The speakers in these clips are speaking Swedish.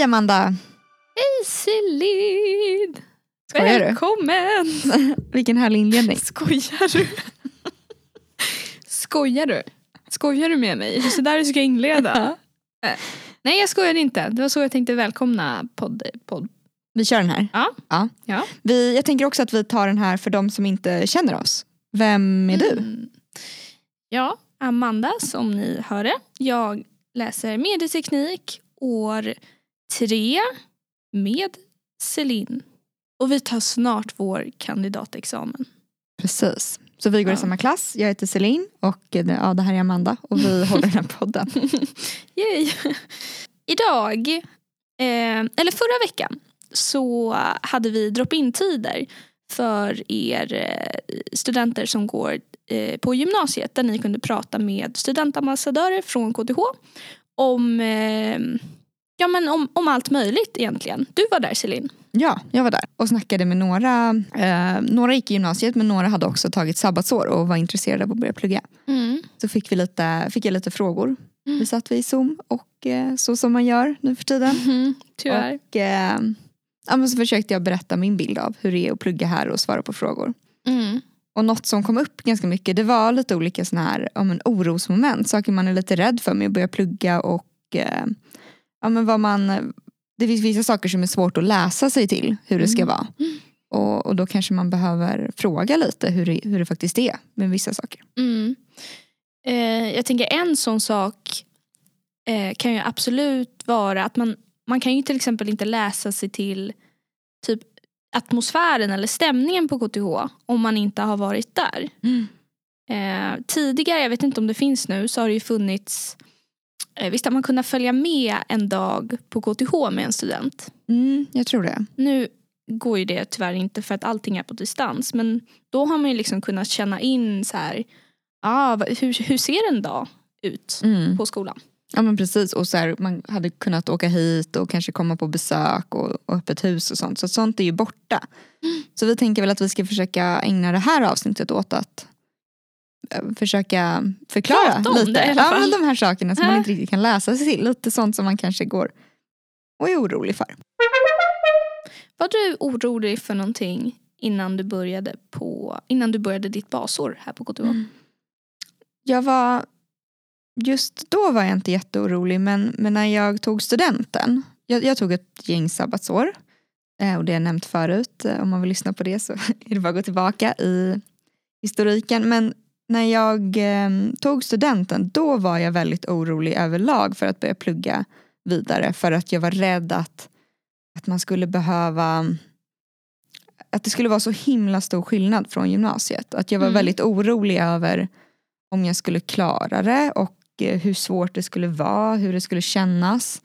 Hej Amanda! Hej Céline! Skojar välkommen! Du? Vilken härlig inledning. Skojar du? Skojar du? Skojar du med mig? Så där ska jag inleda. Nej, jag skojar inte. Det var så jag tänkte välkomna podd. Vi kör den här. Ja. Jag tänker också att vi tar den här för de som inte känner oss. Vem är du? Ja, Amanda, som ni hörde. Jag läser medieteknik år 3 med Céline. Och vi tar snart vår kandidatexamen. Precis. Så vi går i samma klass. Jag heter Céline och det här är Amanda. Och vi håller den här podden. Yay! Idag, eller förra veckan, så hade vi drop-in-tider för er studenter som går på gymnasiet. Där ni kunde prata med studentambassadörer från KTH om allt möjligt egentligen. Du var där, Céline. Ja, jag var där och snackade med några. Några gick i gymnasiet, men några hade också tagit sabbatsår och var intresserade av att börja plugga. Mm. Så fick jag lite frågor. Mm. Vi satt i Zoom och så som man gör nu för tiden. Mm-hmm, tyvärr. Och så försökte jag berätta min bild av hur det är att plugga här och svara på frågor. Mm. Och något som kom upp ganska mycket, det var lite olika såna här orosmoment. Saker man är lite rädd för med att börja plugga och det finns vissa saker som är svårt att läsa sig till hur det ska vara. Mm. Och då kanske man behöver fråga lite hur det faktiskt är med vissa saker. Mm. Jag tänker en sån sak kan ju absolut vara att man kan ju till exempel inte läsa sig till typ atmosfären eller stämningen på KTH om man inte har varit där. Mm. Tidigare, jag vet inte om det finns nu, så har det ju funnits... Visst har man kunnat följa med en dag på KTH med en student? Mm, jag tror det. Nu går ju det tyvärr inte för att allting är på distans. Men då har man ju liksom kunnat känna in så här... hur ser en dag ut på skolan? Ja, men precis. Och så här, man hade kunnat åka hit och kanske komma på besök och öppet hus och sånt. Så sånt är ju borta. Mm. Så vi tänker väl att vi ska försöka ägna det här avsnittet åt att... försöka förklara lite det, de här sakerna som man inte riktigt kan läsa sig till. Lite sånt som man kanske går och är orolig för. Var du orolig för någonting innan du började ditt basår här på KTH? Mm. Just då var jag inte jätteorolig, men när jag tog studenten, jag tog ett gäng sabbatsår och det jag nämnt förut, om man vill lyssna på det så är det bara att gå tillbaka i historiken, men när jag tog studenten då var jag väldigt orolig överlag för att börja plugga vidare, för att jag var rädd att man skulle behöva, att det skulle vara så himla stor skillnad från gymnasiet, att jag var väldigt orolig över om jag skulle klara det och hur svårt det skulle vara, hur det skulle kännas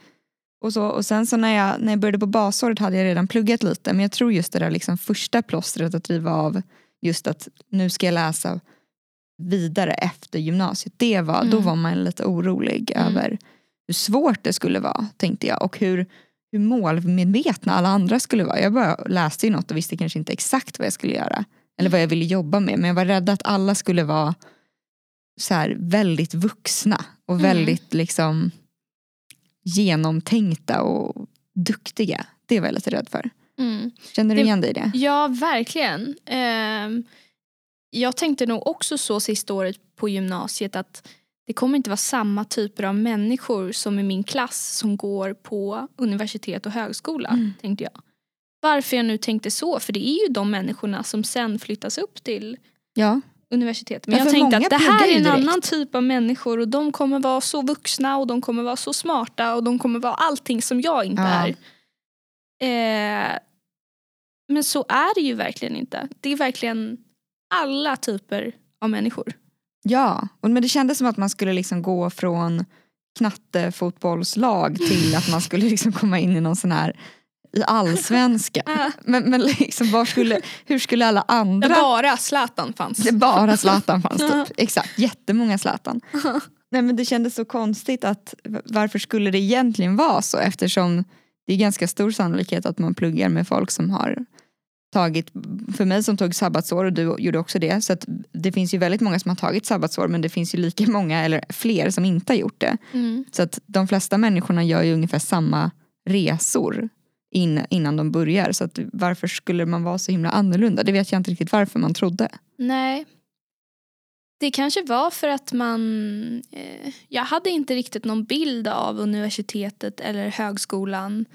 och så. Och sen så när jag började på basåret hade jag redan pluggat lite, men jag tror just det där liksom första plåstret att driva av, just att nu ska jag läsa vidare efter gymnasiet. Då var man lite orolig över hur svårt det skulle vara, tänkte jag. Och hur målmedvetna alla andra skulle vara. Jag bara läste ju något och visste kanske inte exakt vad jag skulle göra. Eller vad jag ville jobba med. Men jag var rädd att alla skulle vara så här väldigt vuxna. Och väldigt liksom genomtänkta och duktiga. Det var jag lite rädd för. Mm. Känner du igen dig i det? Ja, verkligen. Jag tänkte nog också så sista året på gymnasiet att det kommer inte vara samma typer av människor som i min klass som går på universitet och högskola, tänkte jag. Varför jag nu tänkte så, för det är ju de människorna som sen flyttas upp till universitet. Men jag tänkte att det här är en annan typ av människor och de kommer vara så vuxna och de kommer vara så smarta och de kommer vara allting som jag inte är. Men så är det ju verkligen inte. Det är verkligen alla typer av människor. Ja, men det kändes som att man skulle liksom gå från knattefotbollslag till att man skulle liksom komma in i någon sån här i allsvenska. Men liksom hur skulle alla andra... Bara Zlatan fanns typ. Exakt, jättemånga Zlatan. Nej, men det kändes så konstigt att varför skulle det egentligen vara så, eftersom det är ganska stor sannolikhet att man pluggar med folk som har tagit, för mig som tog sabbatsår och du gjorde också det, så att det finns ju väldigt många som har tagit sabbatsår, men det finns ju lika många eller fler som inte har gjort det. Så att de flesta människorna gör ju ungefär samma resor innan de börjar. Så att varför skulle man vara så himla annorlunda? Det vet jag inte riktigt varför man trodde. Nej. Det kanske var för att man... jag hade inte riktigt någon bild av universitetet eller högskolan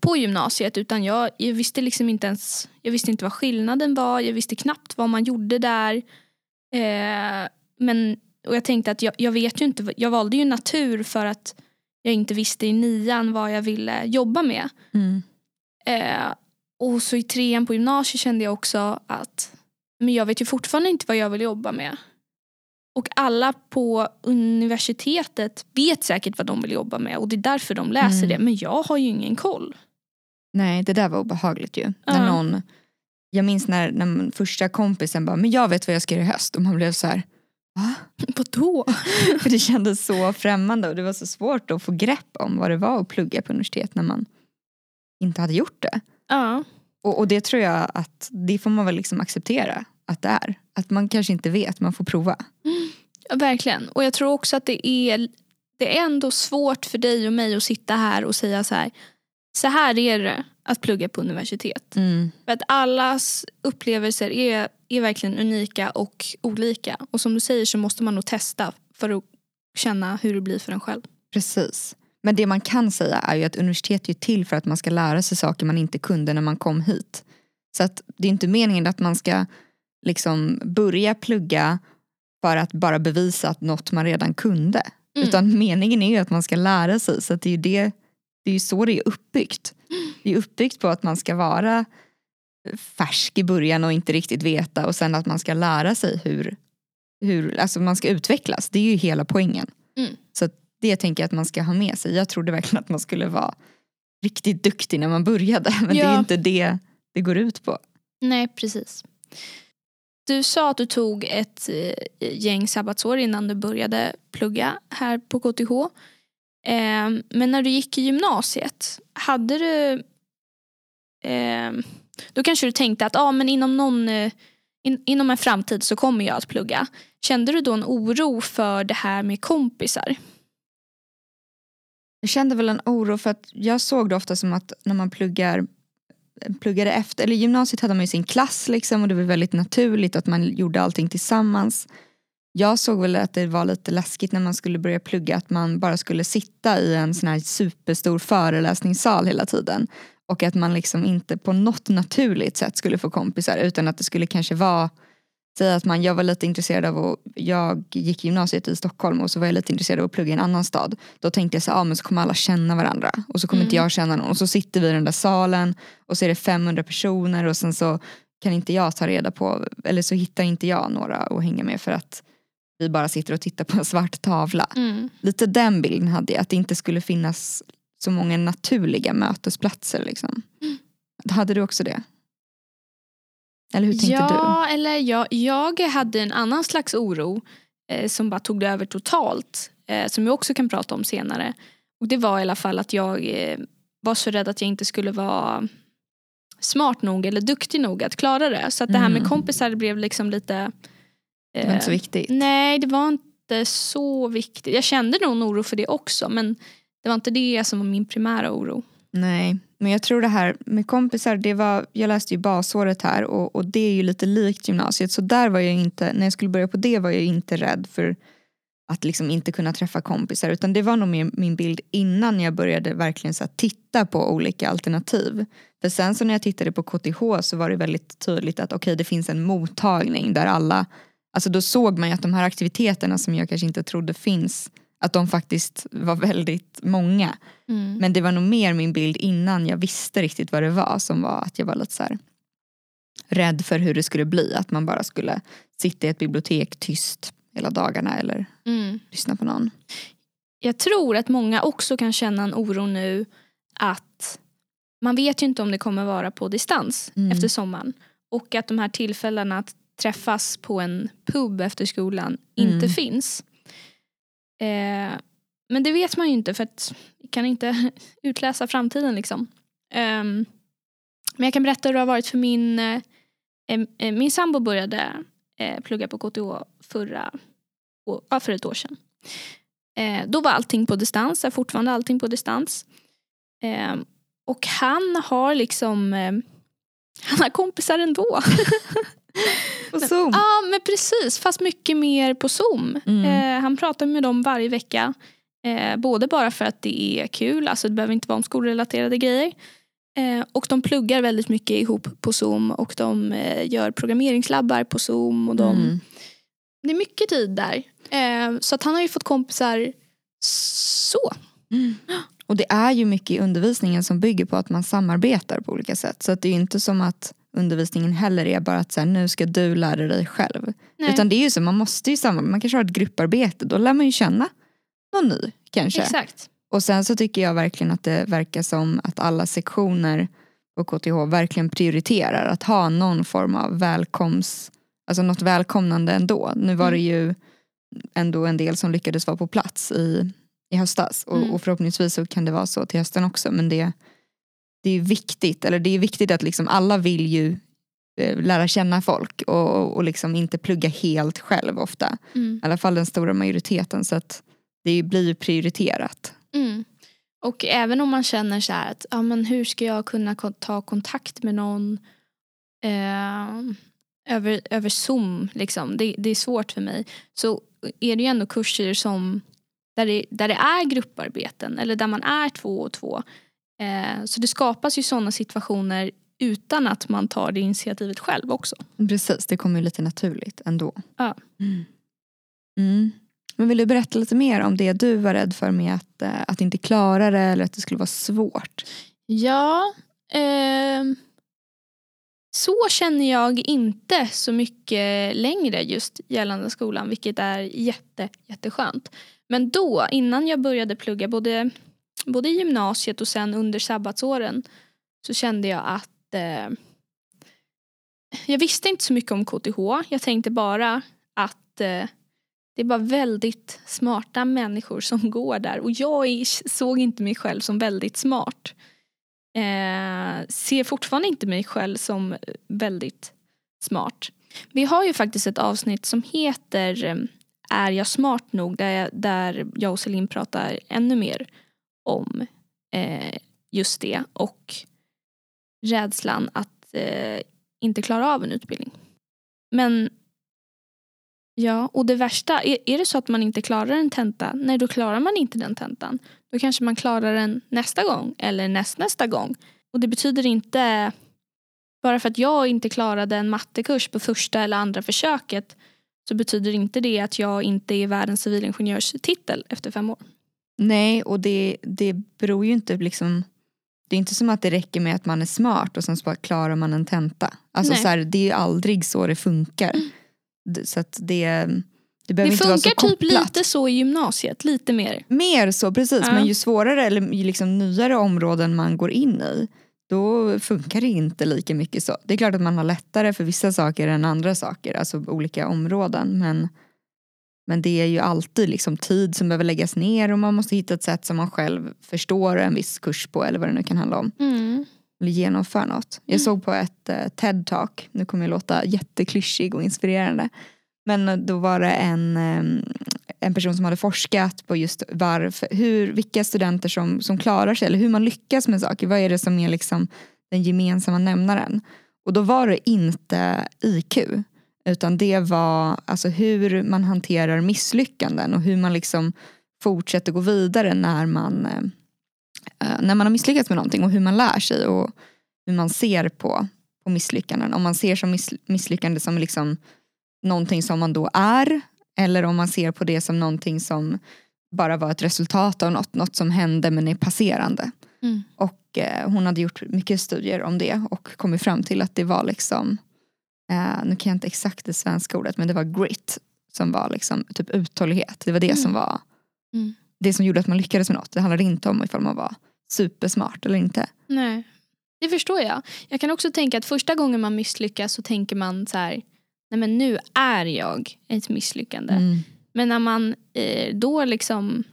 på gymnasiet. Utan jag visste liksom inte ens... Jag visste inte vad skillnaden var. Jag visste knappt vad man gjorde där. Och jag tänkte att jag vet ju inte... Jag valde ju natur för att jag inte visste i 9:an vad jag ville jobba med. Mm. Och så i 3:an på gymnasiet kände jag också att... Men jag vet ju fortfarande inte vad jag vill jobba med. Och alla på universitetet vet säkert vad de vill jobba med. Och det är därför de läser det. Men jag har ju ingen koll. Nej, det där var obehagligt ju. När någon, jag minns när första kompisen bara, men jag vet vad jag ska göra i höst. Och man blev så här, va? Vadå? För det kändes så främmande. Och det var så svårt att få grepp om vad det var att plugga på universitet när man inte hade gjort det. Ja. Och det tror jag att det får man väl liksom acceptera att det är. Att man kanske inte vet, man får prova. Mm, ja, verkligen. Och jag tror också att det är ändå svårt för dig och mig att sitta här och säga så här är det att plugga på universitet. Mm. För att allas upplevelser är verkligen unika och olika. Och som du säger så måste man nog testa för att känna hur det blir för en själv. Precis. Men det man kan säga är ju att universitet är till för att man ska lära sig saker man inte kunde när man kom hit. Så att det är inte meningen att man ska liksom börja plugga för att bara bevisa att något man redan kunde. Mm. Utan meningen är ju att man ska lära sig. Så att det är ju så det är uppbyggt. Det är uppbyggt på att man ska vara färsk i början och inte riktigt veta. Och sen att man ska lära sig hur alltså man ska utvecklas. Det är ju hela poängen. Mm. Så att det tänker jag att man ska ha med sig. Jag trodde verkligen att man skulle vara riktigt duktig när man började. Men ja. Det är inte det det går ut på. Nej, precis. Du sa att du tog ett gäng sabbatsår innan du började plugga här på KTH. Men när du gick i gymnasiet, hade du... Då kanske du tänkte att men inom en framtid så kommer jag att plugga. Kände du då en oro för det här med kompisar? Jag kände väl en oro för att jag såg det ofta som att när man pluggade efter, eller gymnasiet hade man ju sin klass liksom, och det var väldigt naturligt att man gjorde allting tillsammans. Jag såg väl att det var lite läskigt när man skulle börja plugga att man bara skulle sitta i en sån här superstor föreläsningssal hela tiden och att man liksom inte på något naturligt sätt skulle få kompisar, utan att det skulle kanske vara säga att jag var lite intresserad av att jag gick gymnasiet i Stockholm och så var jag lite intresserad av att plugga i en annan stad. Då tänkte jag men så kommer alla känna varandra och så kommer inte jag känna någon. Och så sitter vi i den där salen och så är det 500 personer och sen så kan inte jag ta reda på, eller så hittar inte jag några att hänga med för att vi bara sitter och tittar på en svart tavla. Mm. Lite den bilden hade jag, att det inte skulle finnas så många naturliga mötesplatser liksom. Mm. Hade du också det? Eller hur tänkte du? Jag hade en annan slags oro som bara tog det över totalt. Som jag också kan prata om senare. Och det var i alla fall att jag var så rädd att jag inte skulle vara smart nog eller duktig nog att klara det. Så att det här med kompisar blev liksom lite... det var inte så viktigt. Nej, det var inte så viktigt. Jag kände någon oro för det också. Men det var inte det som var min primära oro. Nej, men jag tror det här med kompisar, jag läste ju basåret här och det är ju lite likt gymnasiet. Så där var jag inte, när jag skulle börja på det var jag inte rädd för att liksom inte kunna träffa kompisar. Utan det var nog min bild innan jag började verkligen så här titta på olika alternativ. För sen så när jag tittade på KTH så var det väldigt tydligt att okej, det finns en mottagning där alla... Alltså då såg man ju att de här aktiviteterna som jag kanske inte trodde finns... Att de faktiskt var väldigt många. Mm. Men det var nog mer min bild innan jag visste riktigt vad det var. Som var att jag var lite så här rädd för hur det skulle bli. Att man bara skulle sitta i ett bibliotek tyst hela dagarna. Eller lyssna på någon. Jag tror att många också kan känna en oro nu. Att man vet ju inte om det kommer vara på distans efter sommaren. Och att de här tillfällena att träffas på en pub efter skolan inte finns. Men det vet man ju inte för att vi kan inte utläsa framtiden liksom. Men jag kan berätta hur det har varit för min sambo började plugga på KTH för ett år sedan. Då var allting på distans, är fortfarande allting på distans. Och han har liksom... han har kompisar ändå. På Zoom. Ja, men precis. Fast mycket mer på Zoom. Mm. Han pratar med dem varje vecka. Både bara för att det är kul. Alltså det behöver inte vara om skolrelaterade grejer. Och de pluggar väldigt mycket ihop på Zoom. Och de gör programmeringslabbar på Zoom. Och de... Mm. Det är mycket tid där. Så att han har ju fått kompisar så. Mm. Och det är ju mycket i undervisningen som bygger på att man samarbetar på olika sätt. Så att det är ju inte som att undervisningen heller är bara att så här, nu ska du lära dig själv. Nej. Utan det är ju så, man måste ju samarbeta. Man kanske har ett grupparbete, då lär man ju känna någon ny kanske. Exakt. Och sen så tycker jag verkligen att det verkar som att alla sektioner på KTH verkligen prioriterar att ha någon form av alltså något välkomnande ändå. Nu var det ju ändå en del som lyckades vara på plats i höstas. Och förhoppningsvis så kan det vara så till hösten också. Men det är viktigt. Eller det är viktigt att liksom alla vill ju lära känna folk. Och liksom inte plugga helt själv ofta. Mm. I alla fall den stora majoriteten. Så att det blir ju prioriterat. Mm. Och även om man känner så här att ja, men hur ska jag kunna ta kontakt med någon över Zoom liksom. Det är svårt för mig. Så är det ju ändå kurser som där det är grupparbeten eller där man är 2 och 2. Så det skapas ju sådana situationer utan att man tar det initiativet själv också. Precis, det kommer ju lite naturligt ändå. Ja. Mm. Mm. Men vill du berätta lite mer om det du var rädd för med att inte klara det eller att det skulle vara svårt? Ja, så känner jag inte så mycket längre just gällande skolan, vilket är jätteskönt. Men då, innan jag började plugga både i gymnasiet och sen under sabbatsåren, så kände jag att jag visste inte så mycket om KTH. Jag tänkte bara att det är bara väldigt smarta människor som går där. Och jag såg inte mig själv som väldigt smart. Ser fortfarande inte mig själv som väldigt smart. Vi har ju faktiskt ett avsnitt som heter... är jag smart nog? Där jag och Céline pratar ännu mer om just det. Och rädslan att inte klara av en utbildning. Men ja, och det värsta. Är det så att man inte klarar en tenta? Nej, då klarar man inte den tentan. Då kanske man klarar den nästa gång. Eller nästa gång. Och det betyder inte... Bara för att jag inte klarade en mattekurs på första eller andra försöket, så betyder inte det att jag inte är världens civilingenjörstitel efter 5 år. Nej, och det beror ju inte liksom... Det är inte som att det räcker med att man är smart och sen så bara klarar man en tenta. Alltså så här, det är ju aldrig så det funkar. Mm. Så att det behöver inte vara så kopplat. Det funkar typ lite så i gymnasiet, lite mer. Mer så, precis. Ja. Men ju svårare eller ju liksom nyare områden man går in i, då funkar det inte lika mycket så. Det är klart att man har lättare för vissa saker än andra saker. Alltså olika områden. Men det är ju alltid liksom tid som behöver läggas ner. Och man måste hitta ett sätt som man själv förstår en viss kurs på. Eller vad det nu kan handla om. Mm. Eller genomför något. Jag såg på ett TED-talk. Nu kommer jag låta jätteklyschig och inspirerande. Men då var det en person som hade forskat på just vilka studenter som klarar sig eller hur man lyckas med saker. Vad är det som är liksom den gemensamma nämnaren? Och då var det inte IQ, utan det var alltså hur man hanterar misslyckanden och hur man liksom fortsätter gå vidare när man har misslyckats med någonting, och hur man lär sig och hur man ser på misslyckanden. Om man ser som misslyckande som liksom någonting som man då är, eller om man ser på det som någonting som bara var ett resultat av något som hände men är passerande. Mm. Och hon hade gjort mycket studier om det och kommit fram till att det var liksom, nu kan jag inte exakt det svenska ordet, men det var grit som var liksom typ uthållighet. Det var det som var det som gjorde att man lyckades med något. Det handlade inte om ifall man var supersmart eller inte. Nej, det förstår jag. Jag kan också tänka att första gången man misslyckas så tänker man så här: nej, men nu är jag ett misslyckande. Mm. Men när man då liksom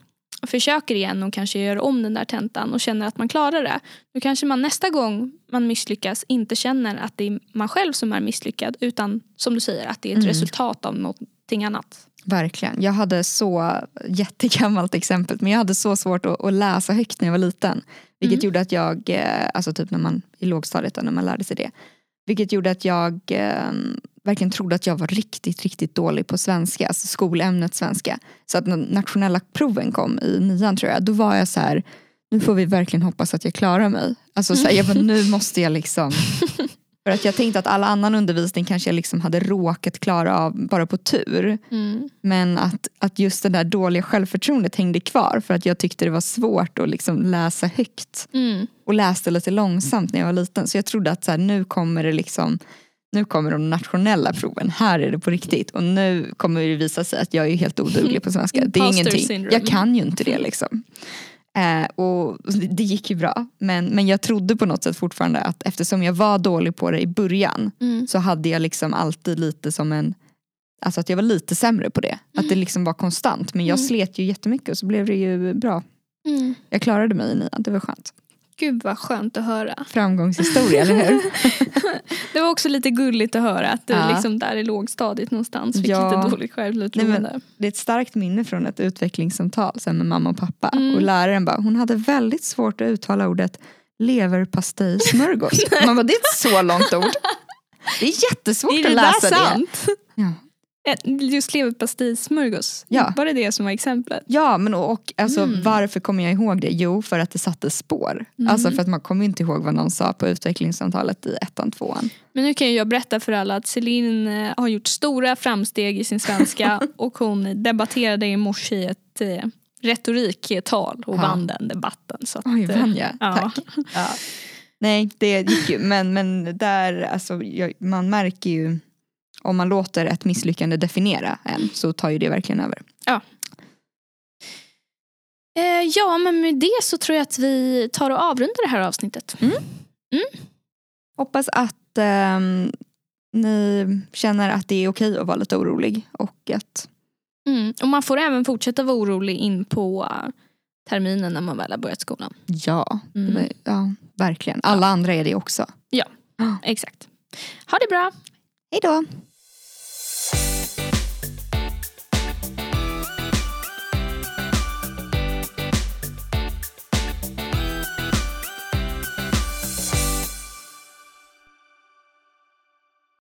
försöker igen och kanske gör om den där tentan och känner att man klarar det, då kanske man nästa gång man misslyckas inte känner att det är man själv som är misslyckad, utan som du säger att det är ett resultat av någonting annat. Verkligen. Jag hade så jättegammalt exempel, men jag hade så svårt att läsa högt när jag var liten. Vilket gjorde att jag, alltså typ när man i lågstadiet, när man lärde sig det. Vilket gjorde att jag verkligen trodde att jag var riktigt, riktigt dålig på svenska. Alltså skolämnet svenska. Så att när nationella proven kom i 9:an tror jag, då var jag så här, nu får vi verkligen hoppas att jag klarar mig. Alltså så här, jag bara, nu måste jag liksom... För att jag tänkte att all annan undervisning kanske jag liksom hade råkat klara av bara på tur. Mm. Men att just det där dåliga självförtroendet hängde kvar. För att jag tyckte det var svårt att liksom läsa högt. Mm. Och läste lite långsamt när jag var liten. Så jag trodde att så här, nu kommer det liksom... Nu kommer de nationella proven. Här är det på riktigt. Och nu kommer det visa sig att jag är helt oduglig på svenska. Det är ingenting. Jag kan ju inte det liksom. Och det gick ju bra, men jag trodde på något sätt fortfarande att eftersom jag var dålig på det i början så hade jag liksom alltid lite som en, alltså att jag var lite sämre på det, att det liksom var konstant, men jag slet ju jättemycket och så blev det ju bra. Jag klarade mig i 9:an, det var skönt. Gud vad skönt att höra. Framgångshistoria, eller hur? Det var också lite gulligt att höra att du liksom där i lågstadiet någonstans fick lite dåligt självförtroende. Det är ett starkt minne från ett utvecklingssamtal sen med mamma och pappa. Och läraren bara, hon hade väldigt svårt att uttala ordet leverpastejsmörgås. Man bara, det är inte så långt ord. Det är jättesvårt att läsa det. Ja. Just leverpastejsmörgås. Ja. Var det det som var exemplet? Ja, men och alltså, varför kommer jag ihåg det? Jo, för att det satte spår. Alltså för att man kommer inte ihåg vad någon sa på utvecklingssamtalet i 1:an, 2:an. Men nu kan jag berätta för alla att Céline har gjort stora framsteg i sin svenska. Och hon debatterade i morse i ett retoriktal och vann den debatten. Så att, oj, vann jag? Tack. Ja. Nej, det gick ju. Men där, alltså, man märker ju... Om man låter ett misslyckande definiera en så tar ju det verkligen över. Ja. Ja, men med det så tror jag att vi tar och avrundar det här avsnittet. Hoppas att ni känner att det är okej att vara lite orolig. Och att... Och man får även fortsätta vara orolig in på terminen när man väl har börjat skolan. Ja, ja verkligen. Alla andra är det också. Ja, exakt. Ha det bra! Hej då!